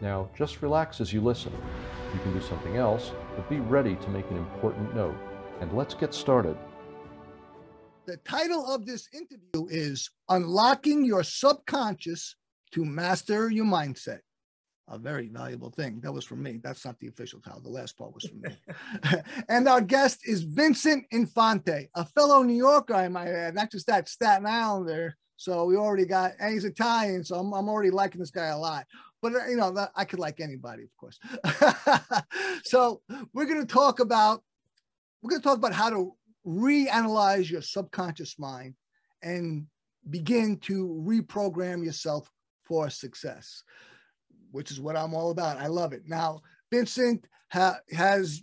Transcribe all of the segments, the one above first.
Now, just relax as you listen. You can do something else, but be ready to make an important note. And let's get started. The title of this interview is Unlocking Your Subconscious to Master Your Mindset. A very valuable thing. That was from me. That's not the official title. The last part was from me. And our guest is Vincent Infante, a fellow New Yorker, I might add, not just that, Staten Islander. So we already got, and he's Italian, so I'm already liking this guy a lot. But, you know, I could like anybody, of course. So we're going to talk about how to reanalyze your subconscious mind and begin to reprogram yourself for success, which is what I'm all about. I love it. Now, Vincent has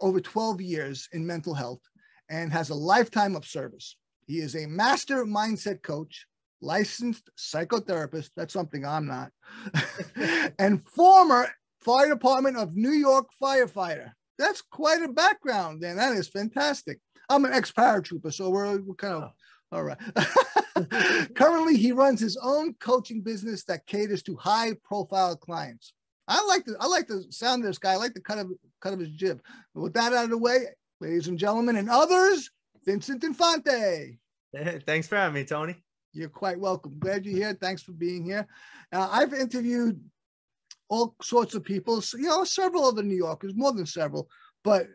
over 12 years in mental health and has a lifetime of service. He is a master mindset coach, licensed psychotherapist, that's something I'm not, and former fire department of New York firefighter. That's quite a background, and that is fantastic. I'm an ex-paratrooper, so we're kind of, all right. Currently, he runs his own coaching business that caters to high-profile clients. I like the sound of this guy. I like the cut of his jib. But with that out of the way, ladies and gentlemen, and others, Vincent Infante. Hey, thanks for having me, Tony. You're quite welcome. Glad you're here. Thanks for being here. I've interviewed all sorts of people, you know, several other New Yorkers, more than several, but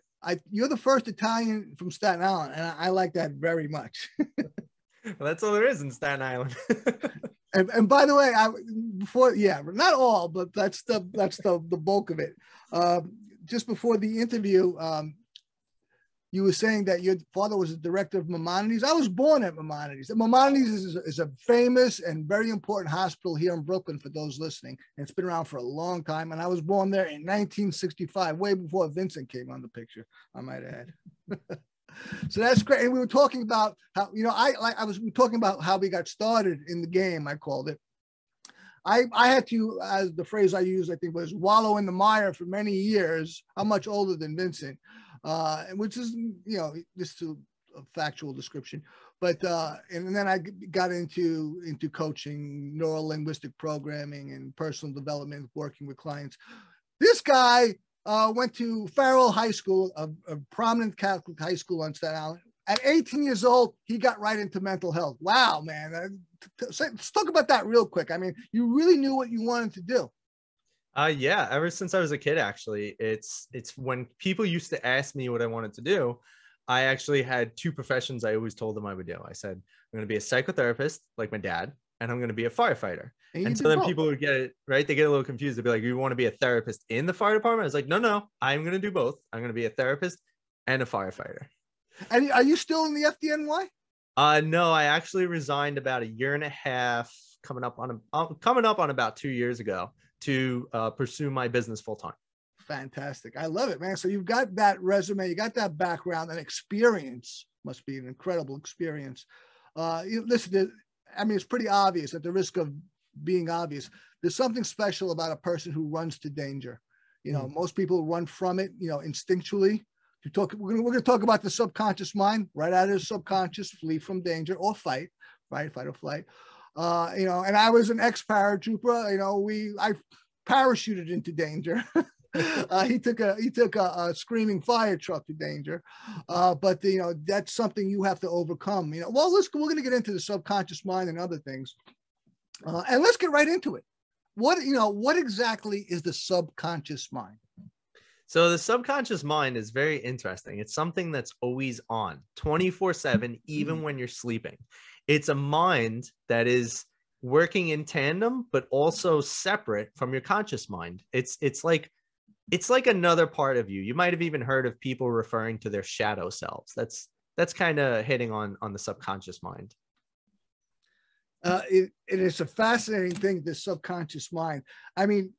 you're the first Italian from Staten Island, and I like that very much. Well, that's all there is in Staten Island. and by the way, not all, but that's the bulk of it. Just before the interview, you were saying that your father was a director of Maimonides. I was born at Maimonides. Maimonides is a famous and very important hospital here in Brooklyn for those listening. And it's been around for a long time. And I was born there in 1965, way before Vincent came on the picture, I might add. So that's great. And we were talking about how, you know, we were talking about how we got started in the game, I called it. I had to, as the phrase I used, I think, was wallow in the mire for many years. I'm much older than Vincent. Which is, you know, just a factual description, but and then I got into coaching, neuro-linguistic programming, and personal development, working with clients. This guy went to Farrell High School, a prominent Catholic high school on Staten Island. At 18 years old, he got right into mental health. Wow, man! Let's talk about that real quick. I mean, you really knew what you wanted to do. Yeah, ever since I was a kid, actually, it's when people used to ask me what I wanted to do, I actually had two professions I always told them I would do. I said, I'm going to be a psychotherapist, like my dad, and I'm going to be a firefighter. And so then people would get it, right? They get a little confused. They'd be like, you want to be a therapist in the fire department? I was like, no, I'm going to do both. I'm going to be a therapist and a firefighter. And are you still in the FDNY? No, I actually resigned about a year and a half, coming up on about 2 years ago, to pursue my business full time. Fantastic. I love it, man. So you've got that resume, you got that background and experience. Must be an incredible experience. Listen, I mean, it's pretty obvious, at the risk of being obvious, there's something special about a person who runs to danger. You know, most people run from it, you know, instinctually. We're going to talk about the subconscious mind, right out of the subconscious, flee from danger or fight, right? Fight or flight. You know, and I was an ex-paratrooper. You know, I parachuted into danger. He took a screaming fire truck to danger. But you know, that's something you have to overcome. You know, well, we're going to get into the subconscious mind and other things, and let's get right into it. What exactly is the subconscious mind? So the subconscious mind is very interesting. It's something that's always on 24/7, even when you're sleeping. It's a mind that is working in tandem, but also separate from your conscious mind. It's like another part of you. You might have even heard of people referring to their shadow selves. That's kind of hitting on the subconscious mind. It is a fascinating thing, this subconscious mind. I mean,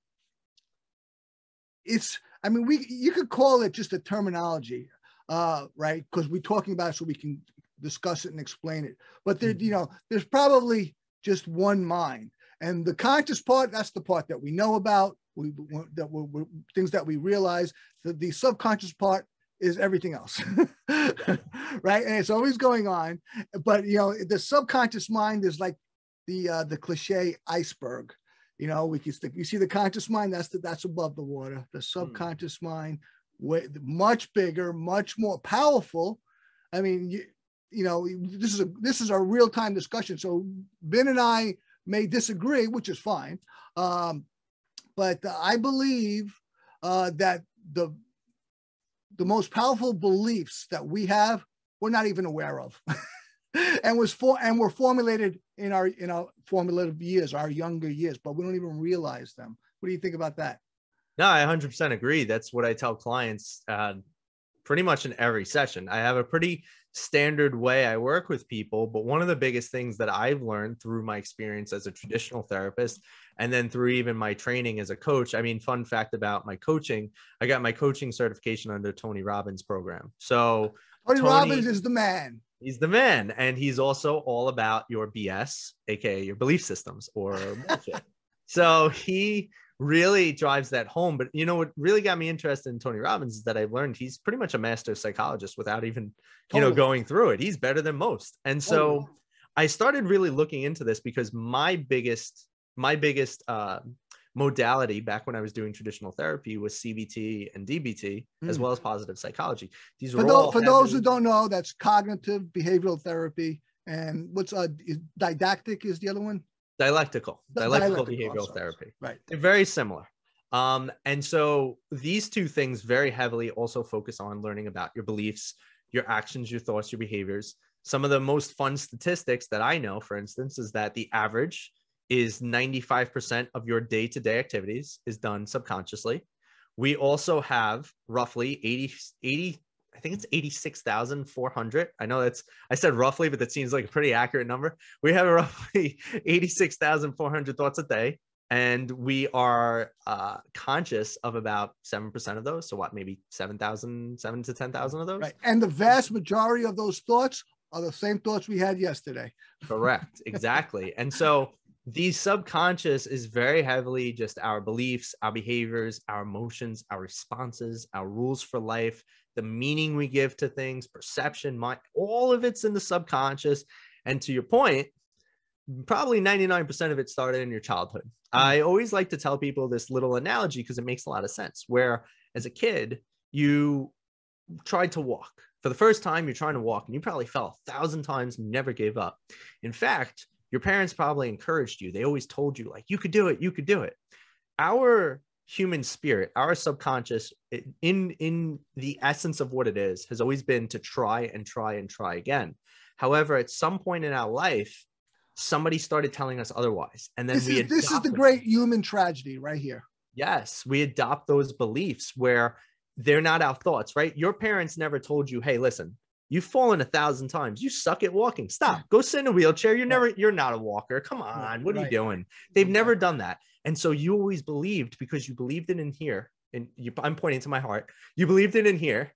it's, I mean, you could call it just a terminology, right? Because we're talking about it so we can discuss it and explain it. But there, you know, there's probably just one mind, and the conscious part, that's the part that we know about, things that we realize. The subconscious part is everything else, right? And it's always going on. But you know, the subconscious mind is like the cliche iceberg. You know, you see the conscious mind, that's above the water. The subconscious mind, way much bigger, much more powerful. I mean, you know, this is a real-time discussion. So Ben and I may disagree, which is fine. But I believe that the most powerful beliefs that we have, we're not even aware of, and were formulated in our formative years, our younger years, but we don't even realize them. What do you think about that? No, I 100% agree. That's what I tell clients pretty much in every session. I have a pretty standard way I work with people, but one of the biggest things that I've learned through my experience as a traditional therapist, and then through even my training as a coach, I mean, fun fact about my coaching, I got my coaching certification under Tony Robbins program. So Tony Robbins is the man. He's the man. And he's also all about your BS, AKA your belief systems or bullshit. So he really drives that home. But you know, what really got me interested in Tony Robbins is that I've learned he's pretty much a master psychologist without even, you know, going through it. He's better than most. And so I started really looking into this because my biggest modality back when I was doing traditional therapy was CBT and DBT, as well as positive psychology. These were all for those who don't know, that's cognitive behavioral therapy. And what's didactic is the other one? Dialectical behavioral therapy. Right. They're very similar. And so these two things very heavily also focus on learning about your beliefs, your actions, your thoughts, your behaviors. Some of the most fun statistics that I know, for instance, is that the average is 95% of your day-to-day activities is done subconsciously. We also have roughly 80, I think it's 86,400. I know I said roughly, but that seems like a pretty accurate number. We have roughly 86,400 thoughts a day, and we are conscious of about 7% of those. So what, maybe 7 to 10,000 of those? Right. And the vast majority of those thoughts are the same thoughts we had yesterday. Correct. Exactly. And so the subconscious is very heavily just our beliefs, our behaviors, our emotions, our responses, our rules for life, the meaning we give to things, perception, mind, all of it's in the subconscious. And to your point, probably 99% of it started in your childhood. I always like to tell people this little analogy because it makes a lot of sense, where as a kid, you tried to walk. For the first time, you're trying to walk and you probably fell 1,000 times and never gave up. In fact, your parents probably encouraged you. They always told you, like, you could do it, you could do it. Our human spirit, our subconscious, in the essence of what it is, has always been to try and try and try again. However, at some point in our life, somebody started telling us otherwise. And then this is the great human tragedy right here. Yes, we adopt those beliefs where they're not our thoughts, right? Your parents never told you, hey, listen, you've fallen 1,000 times. You suck at walking. Stop. Go sit in a wheelchair. You're not a walker. Come on. What are you doing? They've never done that. And so you always believed, because you believed it in here, and I'm pointing to my heart, you believed it in here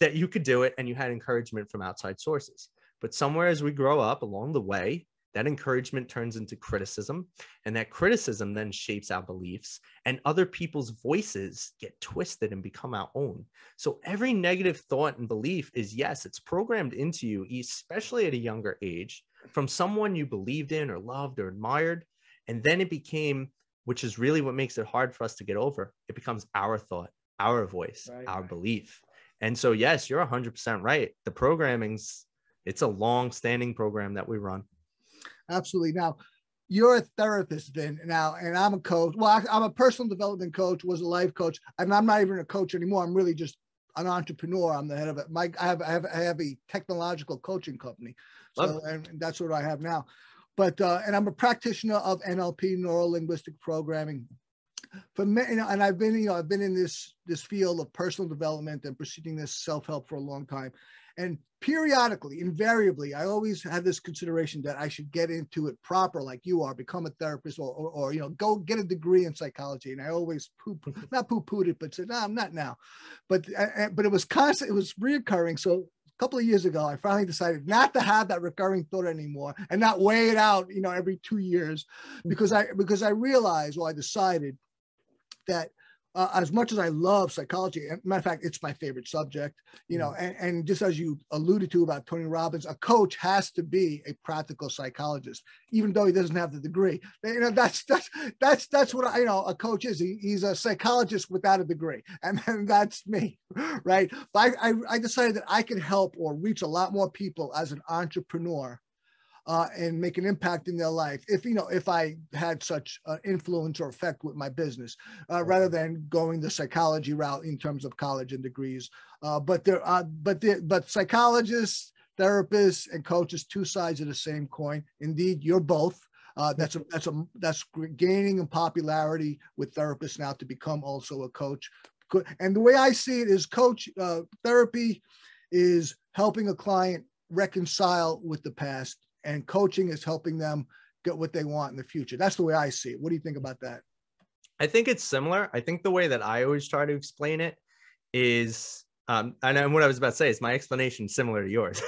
that you could do it, and you had encouragement from outside sources. But somewhere as we grow up along the way, that encouragement turns into criticism, and that criticism then shapes our beliefs, and other people's voices get twisted and become our own. So every negative thought and belief is, yes, it's programmed into you, especially at a younger age, from someone you believed in or loved or admired. And then it became, which is really what makes it hard for us to get over, it becomes our thought, our voice, our belief. And so, yes, you're 100% right. The programming's, it's a long-standing program that we run. Absolutely. Now, you're a therapist, Ben, now, and I'm a coach. Well, I'm a personal development coach, was a life coach. And I'm not even a coach anymore. I'm really just an entrepreneur. I'm the head of it. I have a technological coaching company. So, and that's what I have now. But, and I'm a practitioner of NLP, neuro-linguistic programming. for me, and I've been, I've been in this field of personal development and pursuing this self-help for a long time. And periodically, invariably, I always had this consideration that I should get into it proper, like you are, become a therapist, or go get a degree in psychology. And I always poo-pooed it, but said, no, I'm not now. But it was constant, it was reoccurring. So a couple of years ago, I finally decided not to have that recurring thought anymore and not weigh it out, every 2 years, because I realized, I decided that as much as I love psychology, matter of fact, it's my favorite subject, and just as you alluded to about Tony Robbins, a coach has to be a practical psychologist, even though he doesn't have the degree. That's what I, a coach is. He's a psychologist without a degree. And that's me, right? But I decided that I could help or reach a lot more people as an entrepreneur and make an impact in their life if, if I had such influence or effect with my business, rather than going the psychology route in terms of college and degrees. But psychologists, therapists, and coaches, two sides of the same coin. Indeed, you're both. That's gaining in popularity with therapists now to become also a coach. And the way I see it is coach therapy is helping a client reconcile with the past, and coaching is helping them get what they want in the future. That's the way I see it. What do you think about that? I think it's similar. I think the way that I always try to explain it is, and what I was about to say is my explanation similar to yours.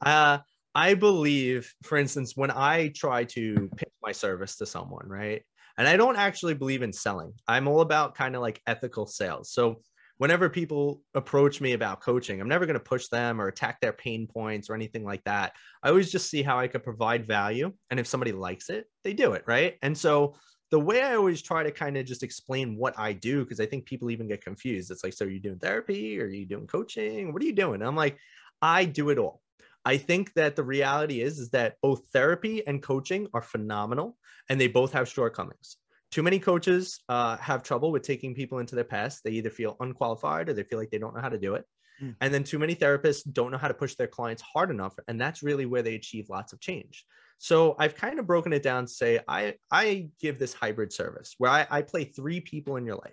I believe, for instance, when I try to pitch my service to someone, right? And I don't actually believe in selling. I'm all about kind of like ethical sales. So whenever people approach me about coaching, I'm never going to push them or attack their pain points or anything like that. I always just see how I could provide value. And if somebody likes it, they do it, right? And so the way I always try to kind of just explain what I do, because I think people even get confused. It's like, so are you doing therapy? Or are you doing coaching? What are you doing? And I'm like, I do it all. I think that the reality is that both therapy and coaching are phenomenal, and they both have shortcomings. Too many coaches have trouble with taking people into their past. They either feel unqualified or they feel like they don't know how to do it. Mm. And then too many therapists don't know how to push their clients hard enough. And that's really where they achieve lots of change. So I've kind of broken it down to say, I give this hybrid service where I play three people in your life.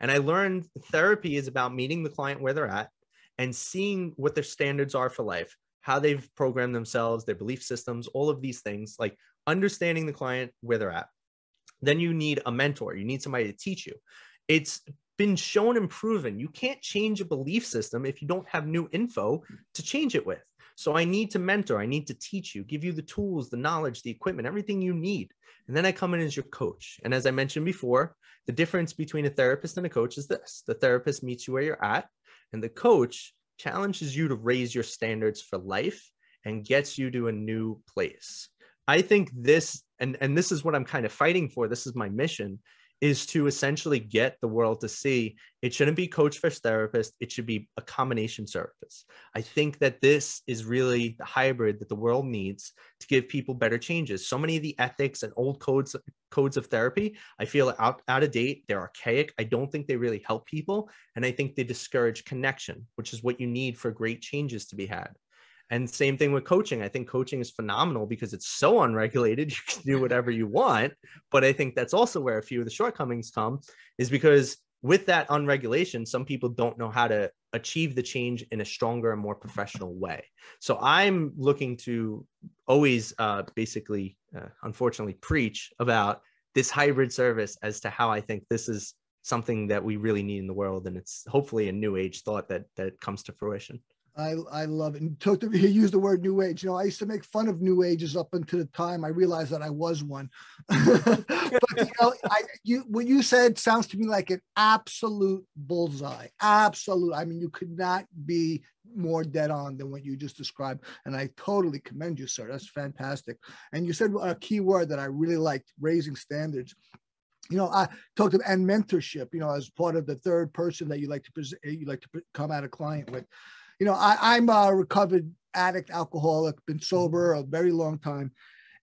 And I learned therapy is about meeting the client where they're at and seeing what their standards are for life, how they've programmed themselves, their belief systems, all of these things, like understanding the client where they're at. Then you need a mentor. You need somebody to teach you. It's been shown and proven. You can't change a belief system if you don't have new info to change it with. So I need to mentor. I need to teach you, give you the tools, the knowledge, the equipment, everything you need. And then I come in as your coach. And as I mentioned before, the difference between a therapist and a coach is this. The therapist meets you where you're at, and the coach challenges you to raise your standards for life and gets you to a new place. I think this, and this is what I'm kind of fighting for, this is my mission, is to essentially get the world to see it shouldn't be coach versus therapist, it should be a combination service. I think that this is really the hybrid that the world needs to give people better changes. So many of the ethics and old codes of therapy, I feel are out of date, they're archaic, I don't think they really help people, and I think they discourage connection, which is what you need for great changes to be had. And same thing with coaching. I think coaching is phenomenal because it's so unregulated. You can do whatever you want. But I think that's also where a few of the shortcomings come, is because with that unregulation, some people don't know how to achieve the change in a stronger and more professional way. So I'm looking to always basically, unfortunately, preach about this hybrid service as to how I think this is something that we really need in the world. And it's hopefully a new age thought that comes to fruition. I love it. And he used the word new age. I used to make fun of new ages up until the time I realized that I was one. But what you said sounds to me like an absolute bullseye. Absolute. I mean, you could not be more dead on than what you just described. And I totally commend you, sir. That's fantastic. And you said a key word that I really liked, raising standards. I talked about, and mentorship, as part of the third person that you like to present, you like to come at a client with. I'm a recovered addict, alcoholic, been sober a very long time.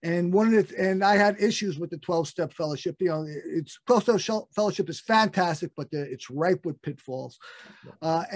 And and I had issues with the 12-step fellowship. It's 12-step fellowship is fantastic, but it's ripe with pitfalls. But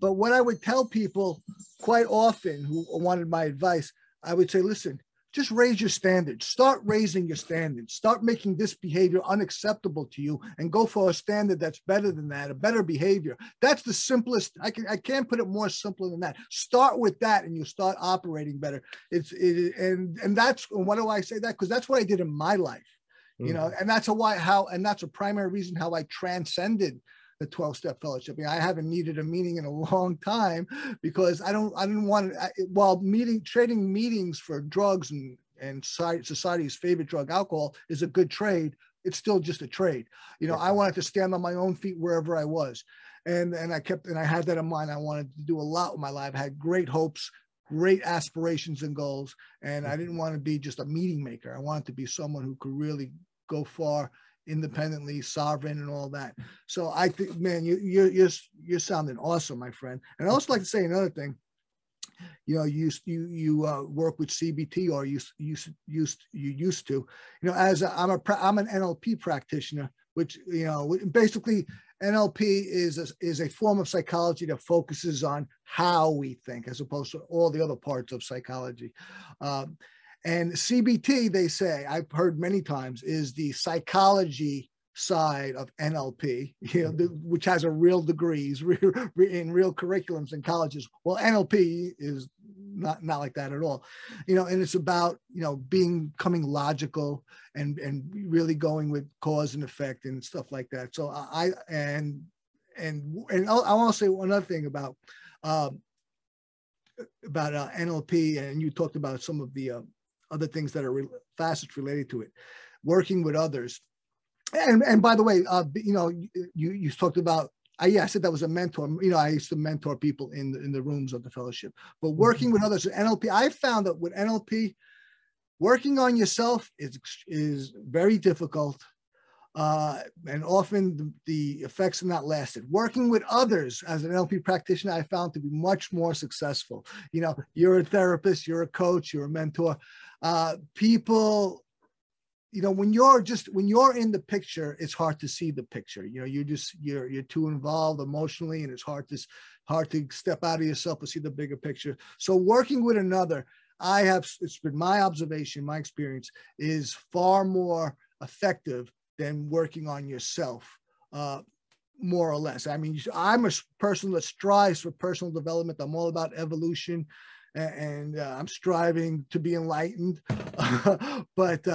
what I would tell people quite often who wanted my advice, I would say, listen, Just raise your standards. Start raising your standards. Start making this behavior unacceptable to you and go for a standard that's better than that, a better behavior. That's the simplest. I can't put it more simpler than that. Start with that and you'll start operating better. And that's, why do I say that? Because that's what I did in my life, you know, and that's a that's a primary reason how I transcended the 12-step fellowship. I mean, I haven't needed a meeting in a long time because trading meetings for drugs and society's favorite drug, alcohol, is a good trade. It's still just a trade. You know, I wanted to stand on my own feet wherever I was. And I had that in mind. I wanted to do a lot with my life. I had great hopes, great aspirations and goals. And I didn't want to be just a meeting maker. I wanted to be someone who could really go far independently, sovereign, and all that. So I think, man, you're sounding awesome, my friend. And I also like to say another thing. You know, you work with CBT, or you used to. You know, as I'm an NLP practitioner, which, you know, basically NLP is a form of psychology that focuses on how we think, as opposed to all the other parts of psychology. And CBT, they say, I've heard many times, is the psychology side of NLP, you know, which has a real degrees in real curriculums in colleges. Well, NLP is not like that at all, you know. And it's about, you know, becoming logical and really going with cause and effect and stuff like that. So I want to say one other thing about NLP, and you talked about some of the other things that are facets related to it, working with others. And by the way, you know, you talked about, I said that was a mentor. You know, I used to mentor people in the rooms of the fellowship, but working with others, NLP, I found that with NLP, working on yourself is very difficult. And often the effects are not lasted. Working with others as an NLP practitioner, I found to be much more successful. You know, you're a therapist, you're a coach, you're a mentor. People, you know, when you're in the picture, it's hard to see the picture. You know, you're too involved emotionally, and it's hard to step out of yourself and see the bigger picture. So working with another, it's been my observation, my experience, is far more effective than working on yourself, more or less. I mean, I'm a person that strives for personal development. I'm all about evolution, and I'm striving to be enlightened. But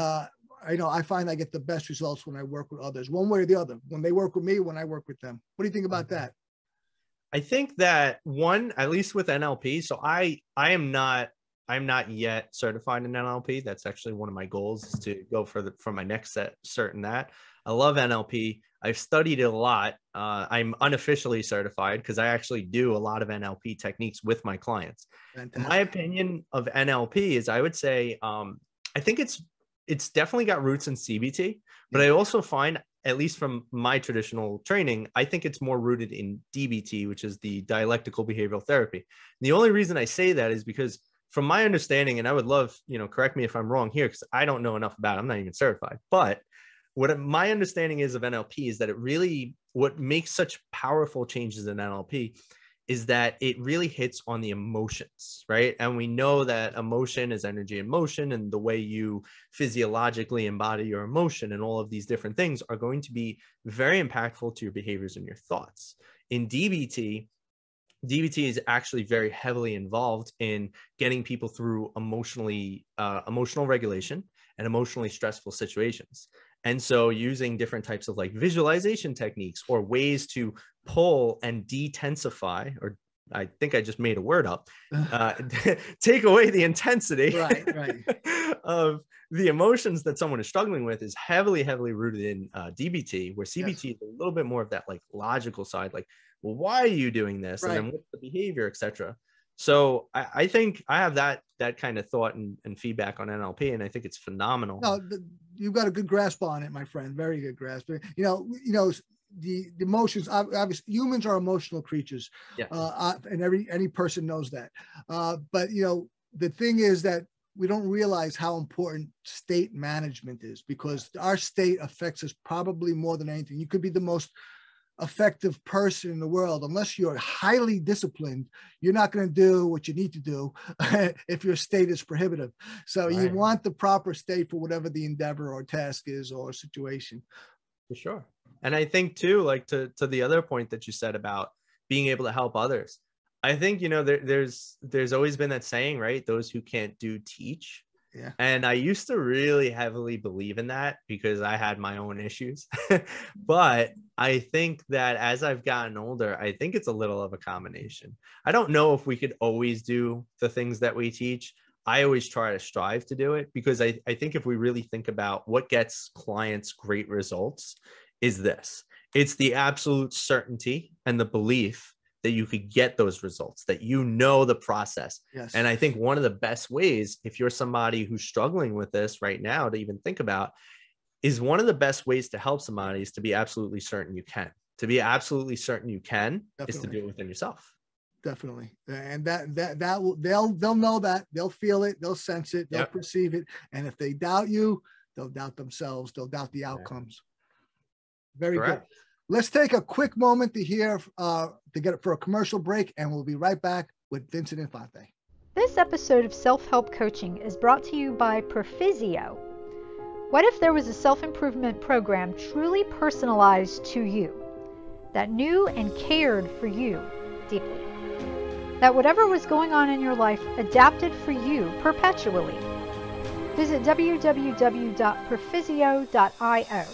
I know I find I get the best results when I work with others, one way or the other, when they work with me, when I work with them. What do you think about that? I think that one, at least with NLP, so I'm not yet certified in NLP. That's actually one of my goals, is to go for my next cert in that. I love NLP. I've studied it a lot. I'm unofficially certified because I actually do a lot of NLP techniques with my clients. Fantastic. My opinion of NLP is, I would say, I think it's definitely got roots in CBT, but I also find, at least from my traditional training, I think it's more rooted in DBT, which is the dialectical behavioral therapy. And the only reason I say that is because, from my understanding, and I would love, you know, correct me if I'm wrong here, because I don't know enough about it. I'm not even certified. But what my understanding is of NLP is that it really, what makes such powerful changes in NLP is that it really hits on the emotions, right? And we know that emotion is energy in motion, and the way you physiologically embody your emotion and all of these different things are going to be very impactful to your behaviors and your thoughts. In DBT is actually very heavily involved in getting people through emotional regulation and emotionally stressful situations. And so using different types of like visualization techniques or ways to pull and detensify, or I think I just made a word up, take away the intensity of the emotions that someone is struggling with, is heavily, heavily rooted in DBT, where CBT is a little bit more of that like logical side, like, well, why are you doing this? Right. And then what's the behavior, et cetera. So I think I have that kind of thought and feedback on NLP, and I think it's phenomenal. No, you've got a good grasp on it, my friend. Very good grasp. You know, the emotions, obviously humans are emotional creatures, and any person knows that. But, you know, the thing is that we don't realize how important state management is, because our state affects us probably more than anything. You could be the most effective person in the world, unless you're highly disciplined, you're not going to do what you need to do if your state is prohibitive. So right. You want the proper state for whatever the endeavor or task is or situation. For sure. And I think too, like to the other point that you said about being able to help others, I think, you know, there's always been that saying, right? Those who can't do, teach. Yeah. And I used to really heavily believe in that because I had my own issues. But I think that as I've gotten older, I think it's a little of a combination. I don't know if we could always do the things that we teach. I always try to strive to do it because I think if we really think about what gets clients great results is this. It's the absolute certainty and the belief that you could get those results, that you know the process. Yes. And I think one of the best ways, if you're somebody who's struggling with this right now to even think about, is one of the best ways to help somebody is to be absolutely certain you can. To be absolutely certain you can is to do it within yourself. Definitely. And that will, they'll know that, they'll feel it, they'll sense it, they'll perceive it. And if they doubt you, they'll doubt themselves, they'll doubt the outcomes. Very Correct. Good. Let's take a quick moment to hear, to get it for a commercial break, and we'll be right back with Vincent Infante. This episode of Self-Help Coaching is brought to you by Perficio. What if there was a self-improvement program truly personalized to you, that knew and cared for you deeply, that whatever was going on in your life adapted for you perpetually? Visit www.perficio.io.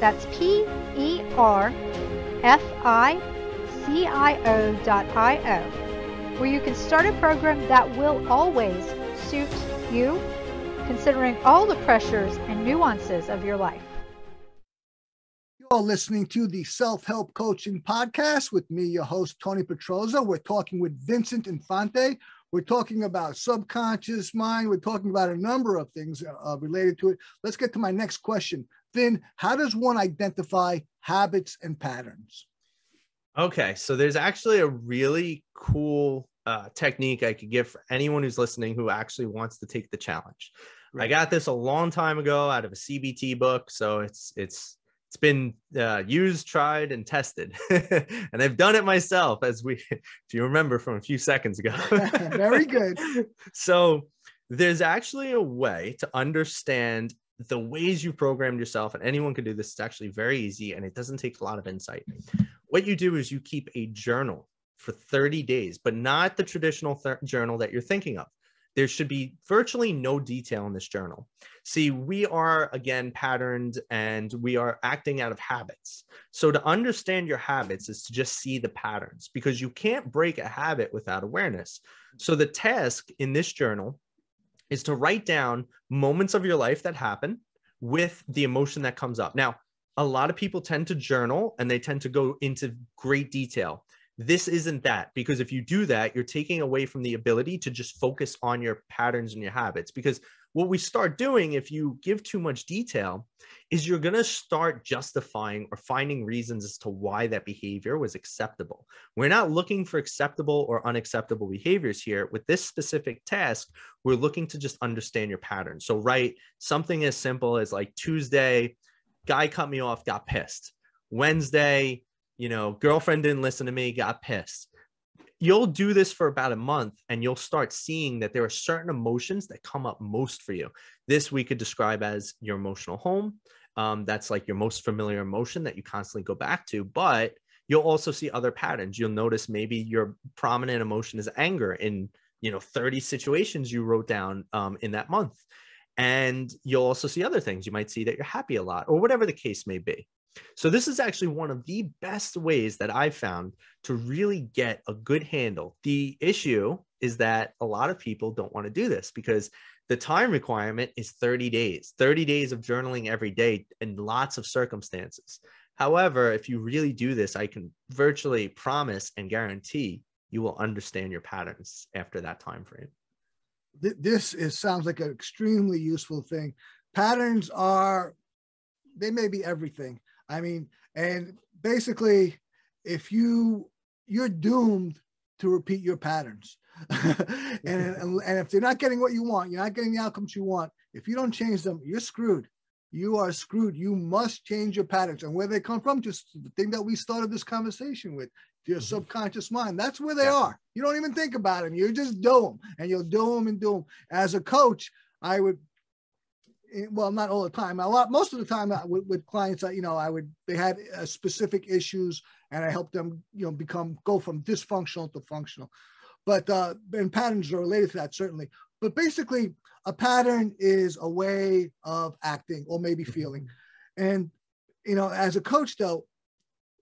That's P-E-R-F-I-C-I-O.io, where you can start a program that will always suit you, considering all the pressures and nuances of your life. You're listening to the Self-Help Coaching Podcast with me, your host, Tony Petroza. We're talking with Vincent Infante. We're talking about subconscious mind. We're talking about a number of things related to it. Let's get to my next question. Vin, how does one identify habits and patterns? Okay, so there's actually a really cool technique I could give for anyone who's listening who actually wants to take the challenge. Right. I got this a long time ago out of a CBT book, so it's been used, tried, and tested. And I've done it myself, if you remember from a few seconds ago. Very good. So there's actually a way to understand the ways you programmed yourself, and anyone can do this. It's actually very easy, and it doesn't take a lot of insight. What you do is you keep a journal for 30 days, but not the traditional journal that you're thinking of. There should be virtually no detail in this journal. See, we are, again, patterned, and we are acting out of habits. So to understand your habits is to just see the patterns, because you can't break a habit without awareness. So the task in this journal is to write down moments of your life that happen with the emotion that comes up. Now, a lot of people tend to journal, and they tend to go into great detail. This isn't that, because if you do that, you're taking away from the ability to just focus on your patterns and your habits. Because what we start doing, if you give too much detail, is you're going to start justifying or finding reasons as to why that behavior was acceptable. We're not looking for acceptable or unacceptable behaviors here. With this specific task, we're looking to just understand your pattern. So write something as simple as, like, Tuesday, guy cut me off, got pissed. Wednesday, you know, girlfriend didn't listen to me, got pissed. You'll do this for about a month, and you'll start seeing that there are certain emotions that come up most for you. This we could describe as your emotional home. That's like your most familiar emotion that you constantly go back to, but you'll also see other patterns. You'll notice maybe your prominent emotion is anger in, you know, 30 situations you wrote down in that month. And you'll also see other things. You might see that you're happy a lot, or whatever the case may be. So this is actually one of the best ways that I've found to really get a good handle. The issue is that a lot of people don't want to do this because the time requirement is 30 days of journaling every day in lots of circumstances. However, if you really do this, I can virtually promise and guarantee you will understand your patterns after that time frame. This sounds like an extremely useful thing. Patterns are, they may be everything. I mean, and basically, if you're doomed to repeat your patterns, and if they're not getting what you want, you're not getting the outcomes you want, if you don't change them, you're screwed. you are screwed. You must change your patterns. And where they come from, just the thing that we started this conversation with, your subconscious mind, that's where they are. You don't even think about them. You just do them, and you'll do them and do them. As a coach, I would, well, not all the time, a lot, most of the time with clients that, you know, I would, they had specific issues, and I helped them, you know, go from dysfunctional to functional. But, and patterns are related to that, certainly. But basically, a pattern is a way of acting or maybe feeling. And, you know, as a coach, though,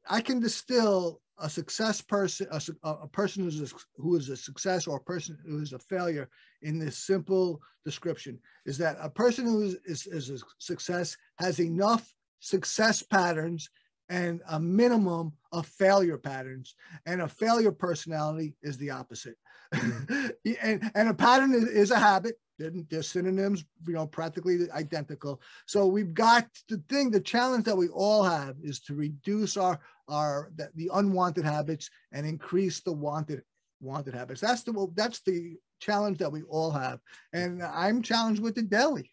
I can distill a success person, a person who is a success or a person who is a failure in this simple description, is that a person who is a success has enough success patterns and a minimum of failure patterns, and a failure personality is the opposite. And a pattern is a habit. They're synonyms, you know, practically identical. So we've got the challenge that we all have is to reduce the unwanted habits and increase the wanted habits. That's the challenge that we all have. And I'm challenged with it daily.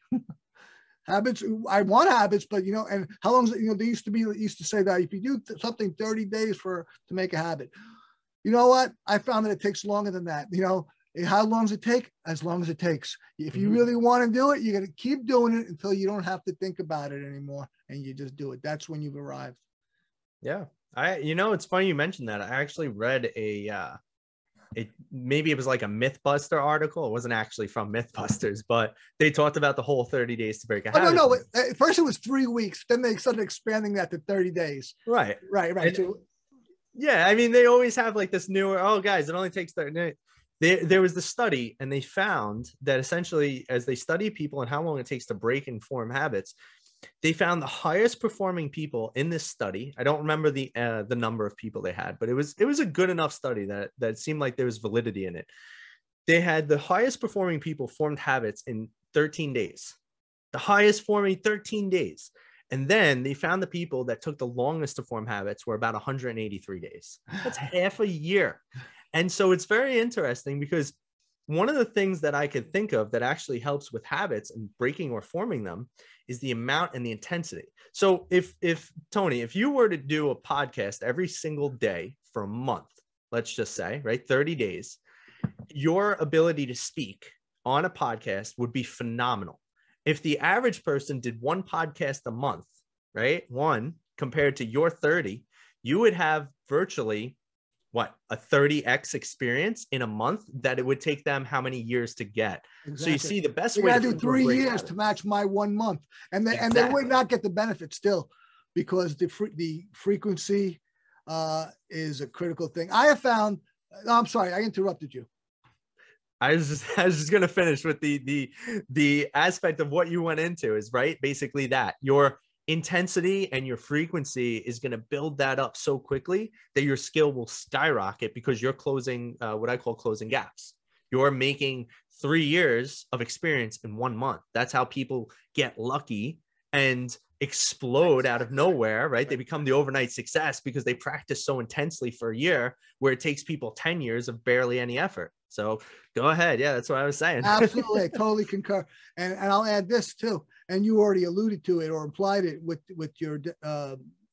Habits, I want habits, but, you know, and how long is it, you know, they used to say that if you do something 30 days to make a habit, you know what? I found that it takes longer than that. You know, how long does it take? As long as it takes. If you really want to do it, you're going to keep doing it until you don't have to think about it anymore. And you just do it. That's when you've arrived. Yeah. You know, it's funny you mentioned that. I actually read maybe it was like a Mythbuster article. It wasn't actually from Mythbusters, but they talked about the whole 30 days to break a habit. No. At first it was 3 weeks. Then they started expanding that to 30 days. Right. And, yeah. I mean, they always have like this newer, oh guys, it only takes 30 days. There was the study, and they found that essentially as they study people and how long it takes to break and form habits, they found the highest performing people in this study. I don't remember the number of people they had, but it was a good enough study that it seemed like there was validity in it. They had the highest performing people formed habits in 13 days, the highest forming 13 days. And then they found the people that took the longest to form habits were about 183 days. That's half a year. And so it's very interesting because one of the things that I could think of that actually helps with habits and breaking or forming them is the amount and the intensity. So if Tony, if you were to do a podcast every single day for a month, let's just say, right, 30 days, your ability to speak on a podcast would be phenomenal. If the average person did one podcast a month, right, one compared to your 30, you would have virtually a 30x experience in a month that it would take them how many years to get. Exactly. So you see the best way to do 3 years to match my 1 month, and they would not get the benefit still, because the frequency is a critical thing. I have found, I'm sorry, I interrupted you. I was just going to finish with the aspect of what you went into is right. Basically that your intensity and your frequency is going to build that up so quickly that your skill will skyrocket because you're closing what I call closing gaps. You're making 3 years of experience in 1 month. That's how people get lucky and explode out of nowhere, right? They become the overnight success because they practice so intensely for a year where it takes people 10 years of barely any effort. So go ahead. Yeah, that's what I was saying. Absolutely. I totally concur. And I'll add this too. And you already alluded to it or implied it with your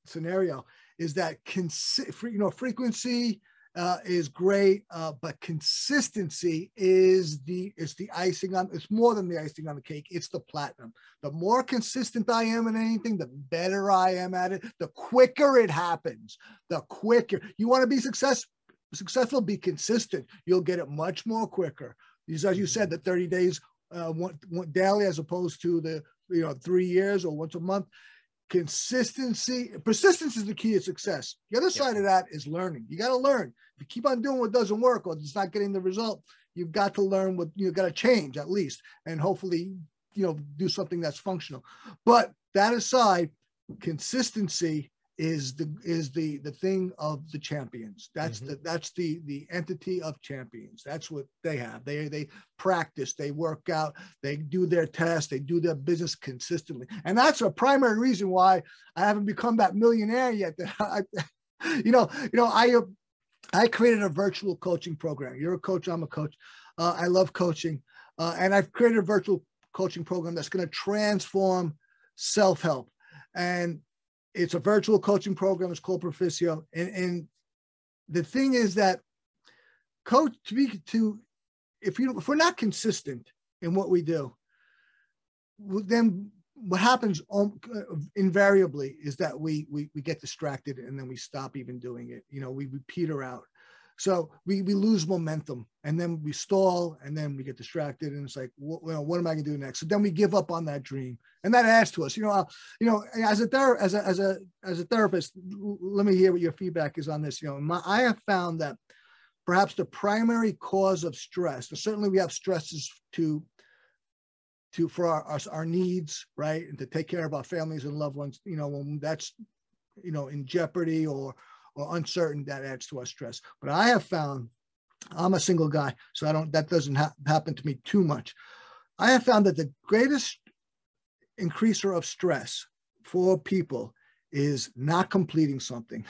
scenario, is that frequency is great, but consistency is the icing on. It's more than the icing on the cake. It's the platinum. The more consistent I am in anything, the better I am at it. The quicker it happens, the quicker. You want to be successful, be consistent. You'll get it much more quicker. Because as you said, the 30 days. One daily as opposed to the 3 years or once a month. Consistency, persistence is the key to success. The other side of that is learning. You got to learn. If you keep on doing what doesn't work or it's not getting the result, you've got to learn what you've got to change at least, and hopefully do something that's functional. But that aside, consistency is the thing of the champions. That's the entity of champions. That's what they have. They practice, they work out, they do their tests, they do their business consistently. And that's a primary reason why I haven't become that millionaire yet. I created a virtual coaching program. You're a coach, I'm a coach. I love coaching. And I've created a virtual coaching program that's going to transform self-help. And it's a virtual coaching program. It's called Perficio. And the thing is that if we're not consistent in what we do, then what happens invariably is that we get distracted and then we stop even doing it. You know, we peter out. So we lose momentum, and then we stall, and then we get distracted, and it's like, well, what am I going to do next? So then we give up on that dream, and that adds to us. As a therapist, let me hear what your feedback is on this. I have found that perhaps the primary cause of stress, and certainly we have stresses for our needs, right, and to take care of our families and loved ones. When that's in jeopardy or uncertain, that adds to our stress. But I have found, I'm a single guy, so that doesn't happen to me too much. I have found that the greatest increaser of stress for people is not completing something,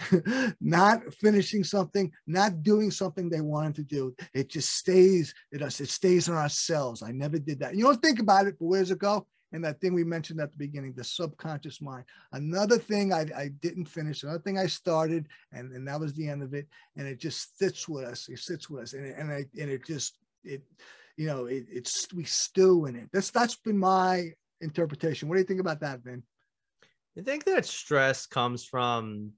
not finishing something, not doing something they wanted to do. It just stays in us. It stays in ourselves. I never did that. You don't think about it, but where does it go? And that thing we mentioned at the beginning, the subconscious mind. Another thing I didn't finish, another thing I started, and that was the end of it. And it just sits with us. It sits with us. We stew in it. That's been my interpretation. What do you think about that, Vin? I think that stress comes from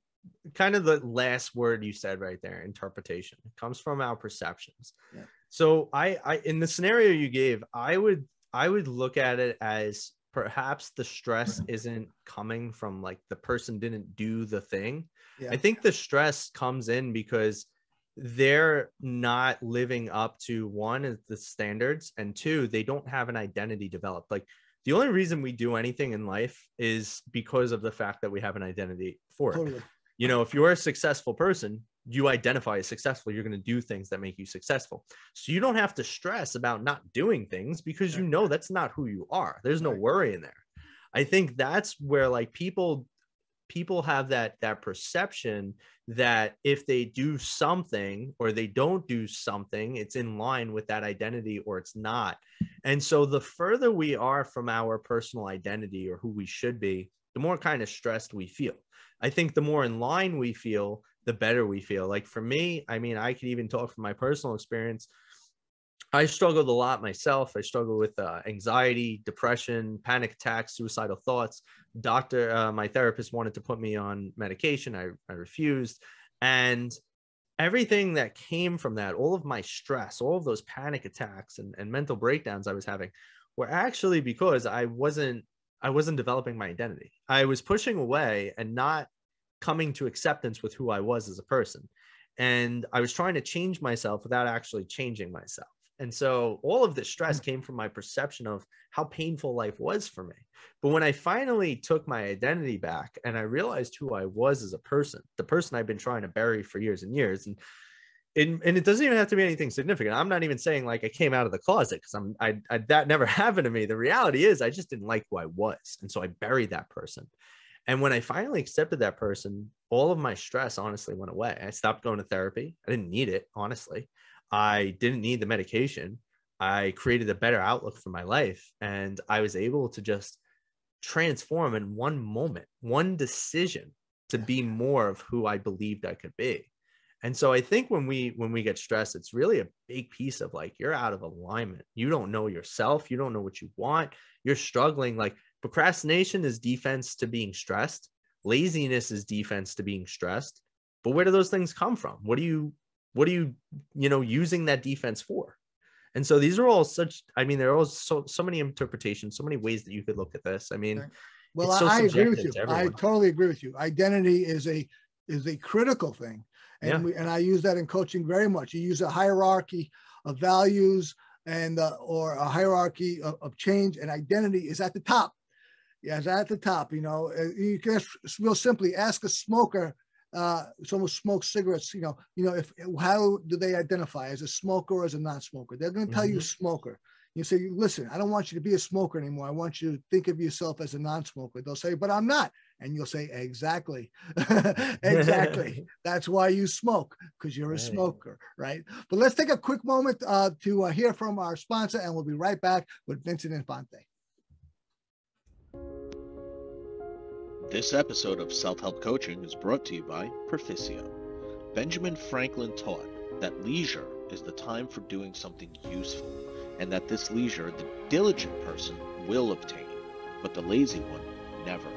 kind of the last word you said right there, interpretation. It comes from our perceptions. Yeah. So I in the scenario you gave, I would look at it as perhaps the stress isn't coming from like the person didn't do the thing. Yeah. I think the stress comes in because they're not living up to, one, the standards, and two, they don't have an identity developed. Like the only reason we do anything in life is because of the fact that we have an identity for it. Totally. If you're a successful person, you identify as successful, you're going to do things that make you successful. So you don't have to stress about not doing things because that's not who you are. There's no worry in there. I think that's where like people have that perception that if they do something or they don't do something, it's in line with that identity or it's not. And so the further we are from our personal identity or who we should be, the more kind of stressed we feel. I think the more in line we feel, the better we feel. Like for me, I mean, I could even talk from my personal experience. I struggled a lot myself. I struggled with anxiety, depression, panic attacks, suicidal thoughts. My therapist wanted to put me on medication. I refused. And everything that came from that, all of my stress, all of those panic attacks and mental breakdowns I was having were actually because I wasn't developing my identity. I was pushing away and not coming to acceptance with who I was as a person. And I was trying to change myself without actually changing myself. And so all of the stress came from my perception of how painful life was for me. But when I finally took my identity back and I realized who I was as a person, the person I've been trying to bury for years and years, and it doesn't even have to be anything significant. I'm not even saying like I came out of the closet because that never happened to me. The reality is I just didn't like who I was. And so I buried that person. And when I finally accepted that person, all of my stress honestly went away. I stopped going to therapy. I didn't need it, honestly. I didn't need the medication. I created a better outlook for my life. And I was able to just transform in one moment, one decision to be more of who I believed I could be. And so I think when we get stressed, it's really a big piece of like, you're out of alignment. You don't know yourself. You don't know what you want. You're struggling. Like procrastination is defense to being stressed. Laziness is defense to being stressed. But where do those things come from? What are you using that defense for? And so these are all such, I mean, there are all so many interpretations, so many ways that you could look at this. I mean, well, I agree with you. I totally agree with you. Identity is a critical thing. And I use that in coaching very much. You use a hierarchy of values or a hierarchy of change, and identity is at the top. Yeah, it's at the top. You can real simply ask a smoker, someone smokes cigarettes. How do they identify as a smoker or as a non-smoker? They're going to tell you smoker. You say, listen, I don't want you to be a smoker anymore. I want you to think of yourself as a non-smoker. They'll say, but I'm not. And you'll say, exactly, exactly. That's why you smoke, because you're a smoker, right? But let's take a quick moment to hear from our sponsor, and we'll be right back with Vincent Infante. This episode of Self-Help Coaching is brought to you by Perficio. Benjamin Franklin taught that leisure is the time for doing something useful, and that this leisure the diligent person will obtain, but the lazy one never.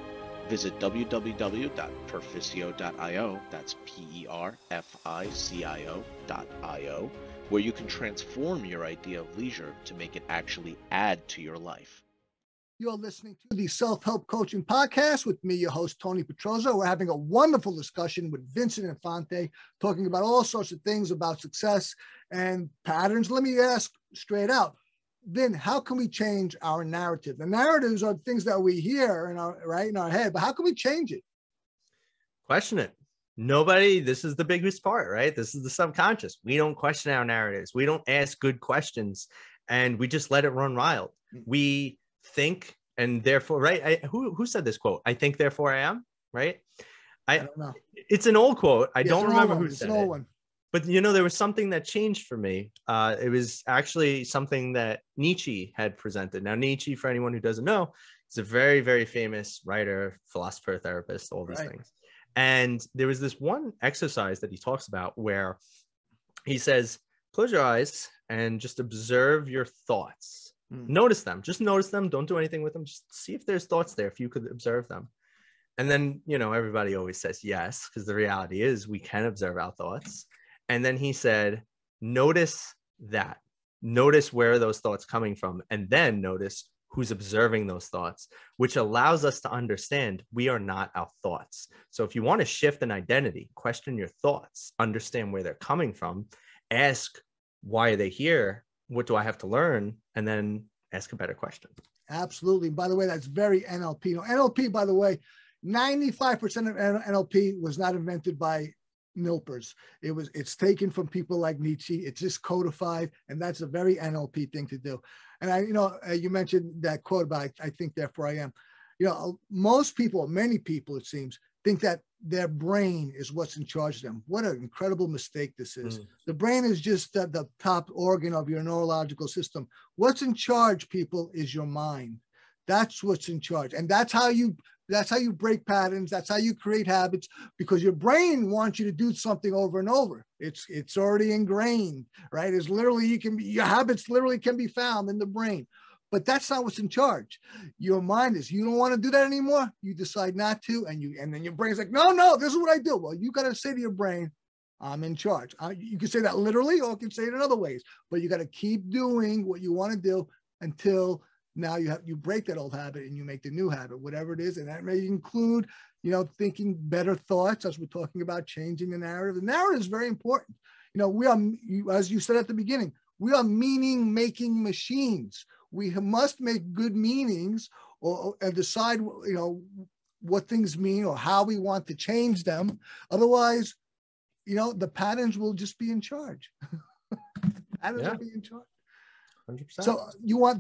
Visit www.perficio.io, that's P-E-R-F-I-C-I-O.io, where you can transform your idea of leisure to make it actually add to your life. You're listening to the Self-Help Coaching Podcast with me, your host, Tony Petroza. We're having a wonderful discussion with Vincent Infante, talking about all sorts of things about success and patterns. Let me ask straight out, Vin, how can we change our narrative? The narratives are things that we hear in our head, but how can we change it? Question it. This is the biggest part, right? This is the subconscious. We don't question our narratives. We don't ask good questions, and we just let it run wild. We think and therefore, right? Who said this quote? I think therefore I am, right? I don't know. It's an old quote. I don't remember who said it. But you know, there was something that changed for me. It was actually something that Nietzsche had presented. Now, Nietzsche, for anyone who doesn't know, is a very, very famous writer, philosopher, therapist, all these things. And there was this one exercise that he talks about where he says, close your eyes and just observe your thoughts. Notice them, just notice them. Don't do anything with them. Just see if there's thoughts there, if you could observe them. And then, you know, everybody always says yes, because the reality is we can observe our thoughts. And then he said, notice that. Notice where those thoughts coming from. And then notice who's observing those thoughts, which allows us to understand we are not our thoughts. So if you want to shift an identity, question your thoughts, understand where they're coming from, ask why are they here? What do I have to learn? And then ask a better question. Absolutely. By the way, that's very NLP. Now, NLP, by the way, 95% of NLP was not invented by NLPers. It's taken from people like Nietzsche. It's just codified, and that's a very NLP thing to do. And you mentioned that quote about I think therefore I am. You know, many people, it seems, think that their brain is what's in charge of them. What an incredible mistake this is. The brain is just the top organ of your neurological system. What's in charge, people, is your mind. That's what's in charge. And that's how you break patterns. That's how you create habits, because your brain wants you to do something over and over. It's already ingrained, right? It's literally, your habits literally can be found in the brain. But that's not what's in charge. Your mind is, you don't want to do that anymore. You decide not to. And then your brain's like, no, this is what I do. Well, you got to say to your brain, I'm in charge. You can say that literally, or you can say it in other ways, but you got to keep doing what you want to do until now you break that old habit and you make the new habit, whatever it is. And that may include, thinking better thoughts, as we're talking about changing the narrative. The narrative is very important. We are, as you said at the beginning, we are meaning making machines. We must make good meanings and decide, what things mean or how we want to change them. Otherwise, the patterns will just be in charge. Patterns will be in charge. 100%. So do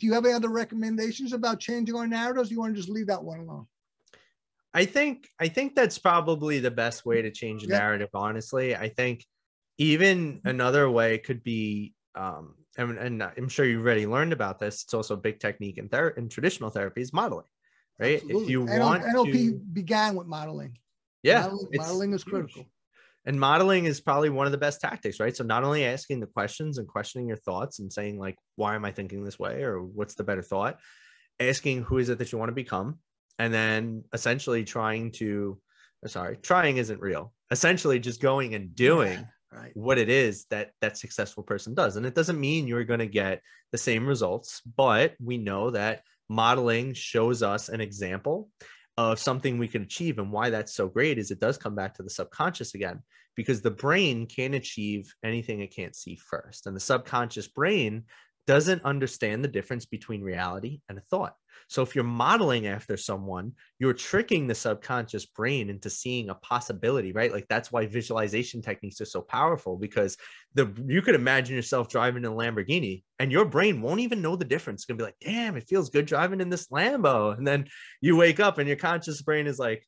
you have any other recommendations about changing our narratives? You want to just leave that one alone? I think that's probably the best way to change a narrative, honestly. I think even another way could be, and I'm sure you've already learned about this. It's also a big technique in traditional therapy is modeling, right? Absolutely. If you want NLP began with modeling. Yeah. Modeling is critical. Huge. And modeling is probably one of the best tactics, right? So not only asking the questions and questioning your thoughts and saying like, why am I thinking this way? Or what's the better thought? Asking who is it that you want to become? And then essentially trying isn't real. Essentially just going and doing. Yeah. Right. What it is that successful person does. And it doesn't mean you're going to get the same results, but we know that modeling shows us an example of something we can achieve. And why that's so great is it does come back to the subconscious again, because the brain can't achieve anything it can't see first. And the subconscious brain doesn't understand the difference between reality and a thought. So if you're modeling after someone, you're tricking the subconscious brain into seeing a possibility, right? Like that's why visualization techniques are so powerful, because you could imagine yourself driving in a Lamborghini and your brain won't even know the difference. It's going to be like, damn, it feels good driving in this Lambo. And then you wake up and your conscious brain is like,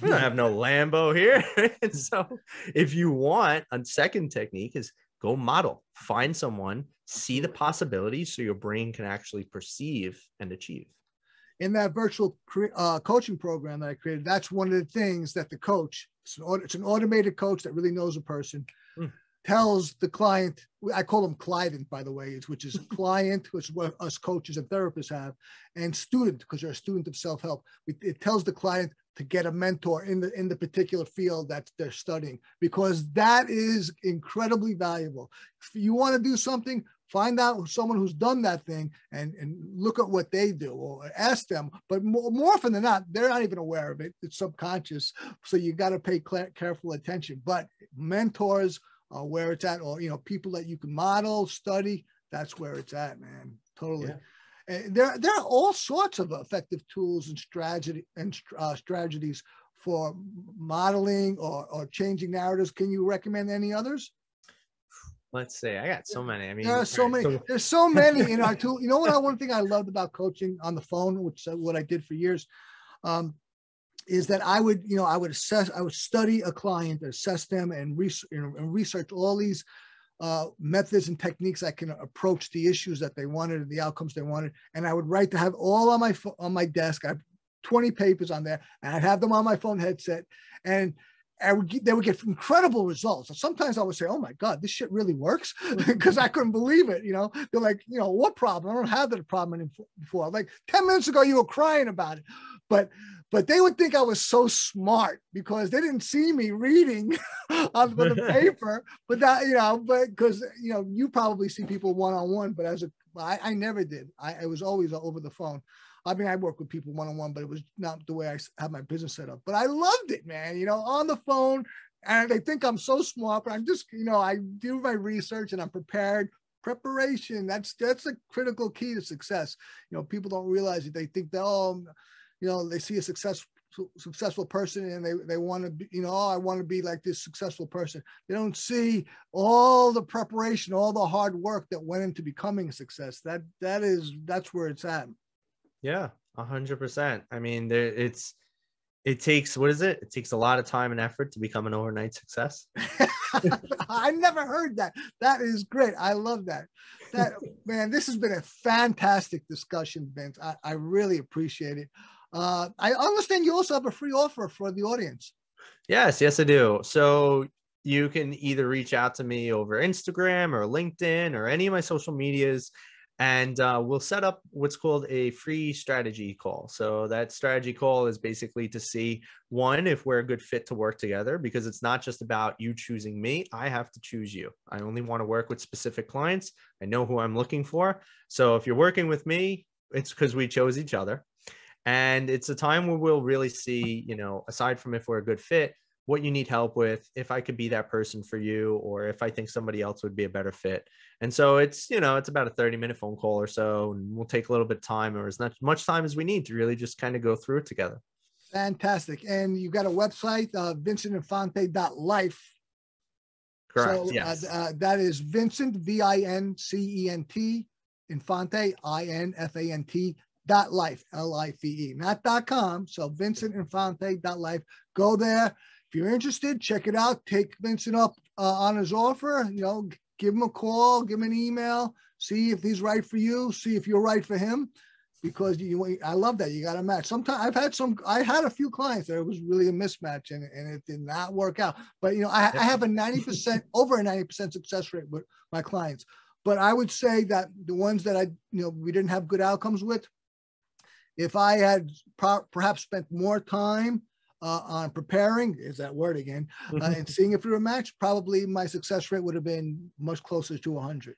we don't have no Lambo here. And so if you want, a second technique is go model, find someone, see the possibilities so your brain can actually perceive and achieve. in that virtual coaching program that I created, that's one of the things that the coach, it's an automated coach that really knows a person, tells the client, I call them client, by the way, which is client, which is what us coaches and therapists have, and student, because you're a student of self-help. It tells the client to get a mentor in the particular field that they're studying, because that is incredibly valuable. If you want to do something, find out someone who's done that thing and look at what they do or ask them. But more often than not, they're not even aware of it. It's subconscious. So you got to pay careful attention. But mentors are where it's at, or, you know, people that you can model, study, that's where it's at, man. Totally. Yeah. And there are all sorts of effective tools and strategies for modeling or changing narratives. Can you recommend any others? Let's see. I got so many. I mean, there are so many. There's so many in our tool. You know what? One thing I loved about coaching on the phone, which is what I did for years, is that I would study a client, assess them, and research all these methods and techniques that can approach the issues that they wanted and the outcomes they wanted. And I would write to have all on my desk. I have 20 papers on there, and I'd have them on my phone headset, and they would get incredible results. And sometimes I would say, "Oh my God, this shit really works," because I couldn't believe it. You know, they're like, "You know, what problem? I don't have that problem before." Like 10 minutes ago, you were crying about it, but they would think I was so smart because they didn't see me reading on the paper. But that, you know, but because, you know, you probably see people one-on-one, but I never did. I was always over the phone. I mean, I work with people one-on-one, but it was not the way I had my business set up. But I loved it, man, you know, on the phone. And they think I'm so smart, but I'm just, you know, I do my research and I'm prepared. Preparation, that's a critical key to success. You know, people don't realize it. They think that, oh, you know, they see a successful person and they want to be, you know, oh, I want to be like this successful person. They don't see all the preparation, all the hard work that went into becoming success. That's where it's at. Yeah, 100%. I mean, it takes, what is it? It takes a lot of time and effort to become an overnight success. I never heard that. That is great. I love that. Man, this has been a fantastic discussion, Vince. I really appreciate it. I understand you also have a free offer for the audience. Yes, I do. So you can either reach out to me over Instagram or LinkedIn or any of my social medias, and we'll set up what's called a free strategy call. So that strategy call is basically to see, one, if we're a good fit to work together, because it's not just about you choosing me. I have to choose you. I only want to work with specific clients. I know who I'm looking for. So if you're working with me, it's because we chose each other. And it's a time where we'll really see, you know, aside from if we're a good fit, what you need help with, if I could be that person for you, or if I think somebody else would be a better fit. And so it's, you know, it's about a 30-minute phone call or so, and we'll take a little bit of time, or as much time as we need, to really just kind of go through it together. Fantastic. And you've got a website, vincentinfante.life. Correct. So, yes. That is Vincent, Vincent, Infante, INFANT.life, LIFE, not .com. So vincentinfante.life. Go there. If you're interested, check it out. Take Vincent up on his offer. You know, give him a call, give him an email, see if he's right for you, see if you're right for him, because I love that. You got to match. Sometimes I had a few clients that it was really a mismatch and it did not work out. But, you know, I have a 90%, over a 90% success rate with my clients. But I would say that the ones that we didn't have good outcomes with, if I had perhaps spent more time on preparing, is that word again, and seeing if we were a match, probably my success rate would have been much closer to 100.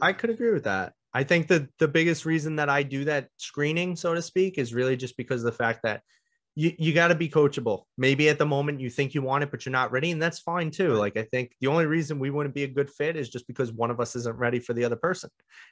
I could agree with that. I think that the biggest reason that I do that screening, so to speak, is really just because of the fact that you got to be coachable. Maybe at the moment you think you want it, but you're not ready, and that's fine too. Like, I think the only reason we wouldn't be a good fit is just because one of us isn't ready for the other person.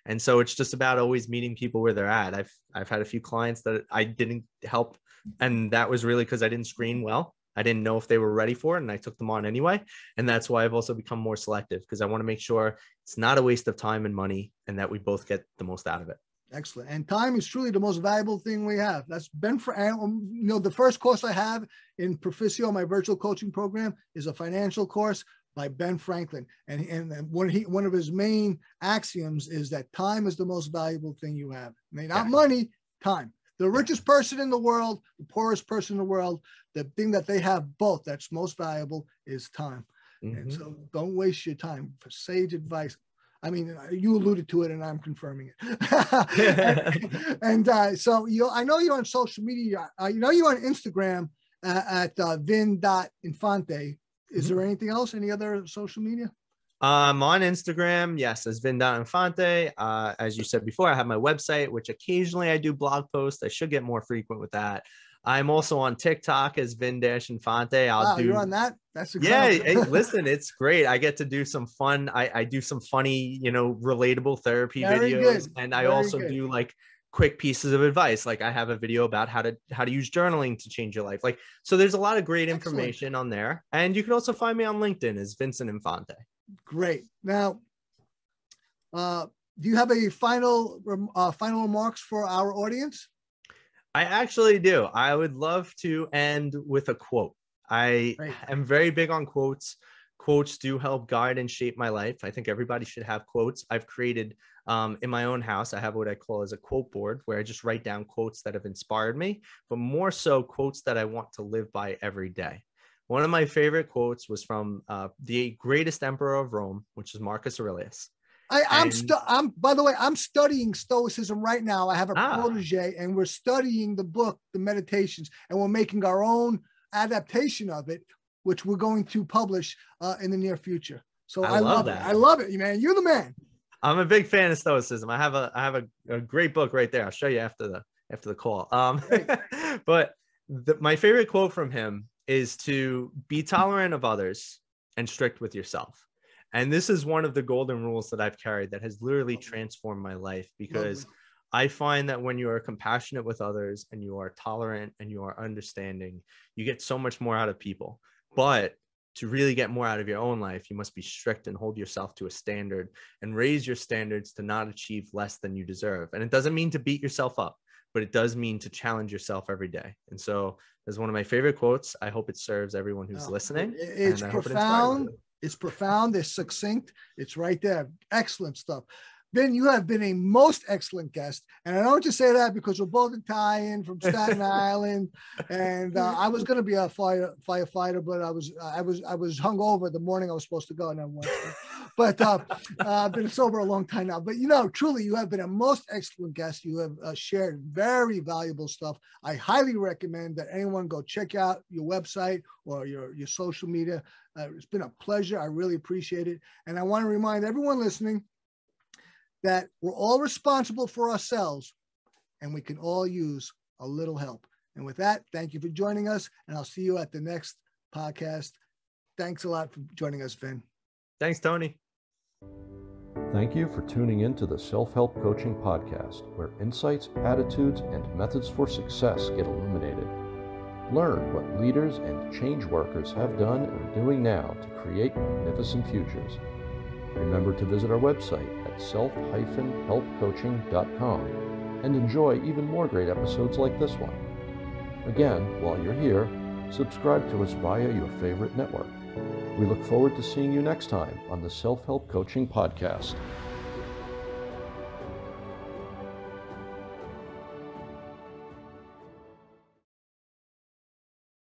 And so it's just about always meeting people where they're at. I've had a few clients that I didn't help, and that was really because I didn't screen well. I didn't know if they were ready for it, and I took them on anyway. And that's why I've also become more selective, because I want to make sure it's not a waste of time and money, and that we both get the most out of it. Excellent. And time is truly the most valuable thing we have. That's been for, you know, the first course I have in Perficio, my virtual coaching program, is a financial course by Ben Franklin. And one of his main axioms is that time is the most valuable thing you have. I mean, not money, time. The richest person in the world, the poorest person in the world, the thing that they have both that's most valuable is time. Mm-hmm. And so don't waste your time for sage advice. I mean, you alluded to it and I'm confirming it. So I know you're on social media. You know you're on Instagram at vin.infante. Is mm-hmm. there anything else? Any other social media? I'm on Instagram, yes, as Vin.Infante. As you said before, I have my website, which occasionally I do blog posts. I should get more frequent with that. I'm also on TikTok as Vin-Infante. Wow, you're on that? That's incredible. Yeah, listen, it's great. I get to do some fun. I do some funny, relatable therapy videos. And I also do like quick pieces of advice. Like I have a video about how to use journaling to change your life. Like, so there's a lot of great information on there. And you can also find me on LinkedIn as Vincent Infante. Great. Now, do you have any final remarks for our audience? I actually do. I would love to end with a quote. I am very big on quotes. Quotes do help guide and shape my life. I think everybody should have quotes. I've created in my own house, I have what I call as a quote board where I just write down quotes that have inspired me, but more so quotes that I want to live by every day. One of my favorite quotes was from the greatest emperor of Rome, which is Marcus Aurelius. By the way, I'm studying Stoicism right now. I have a protege and we're studying the book, The Meditations, and we're making our own adaptation of it, which we're going to publish in the near future. So I love that. I love it, man. You're the man. I'm a big fan of Stoicism. I have a great book right there. I'll show you after the call. But my favorite quote from him is to be tolerant of others and strict with yourself. And this is one of the golden rules that I've carried that has literally transformed my life, because I find that when you are compassionate with others and you are tolerant and you are understanding, you get so much more out of people. But to really get more out of your own life, you must be strict and hold yourself to a standard and raise your standards to not achieve less than you deserve. And it doesn't mean to beat yourself up, but it does mean to challenge yourself every day. And so that's one of my favorite quotes. I hope it serves everyone who's listening. It's profound. It's profound. It's succinct. It's right there. Excellent stuff. Ben, you have been a most excellent guest. And I don't just say that because we're both Italian from Staten Island. And I was going to be a firefighter, but I was hungover the morning I was supposed to go. And I went. But I've been sober a long time now. But, truly, you have been a most excellent guest. You have shared very valuable stuff. I highly recommend that anyone go check out your website or your social media. It's been a pleasure. I really appreciate it. And I want to remind everyone listening that we're all responsible for ourselves and we can all use a little help. And with that, thank you for joining us and I'll see you at the next podcast. Thanks a lot for joining us, Vin. Thanks, Tony. Thank you for tuning into the Self-Help Coaching Podcast, where insights, attitudes, and methods for success get illuminated. Learn what leaders and change workers have done and are doing now to create magnificent futures. Remember to visit our website at self-helpcoaching.com and enjoy even more great episodes like this one. Again, while you're here, subscribe to us via your favorite network. We look forward to seeing you next time on the Self-Help Coaching Podcast.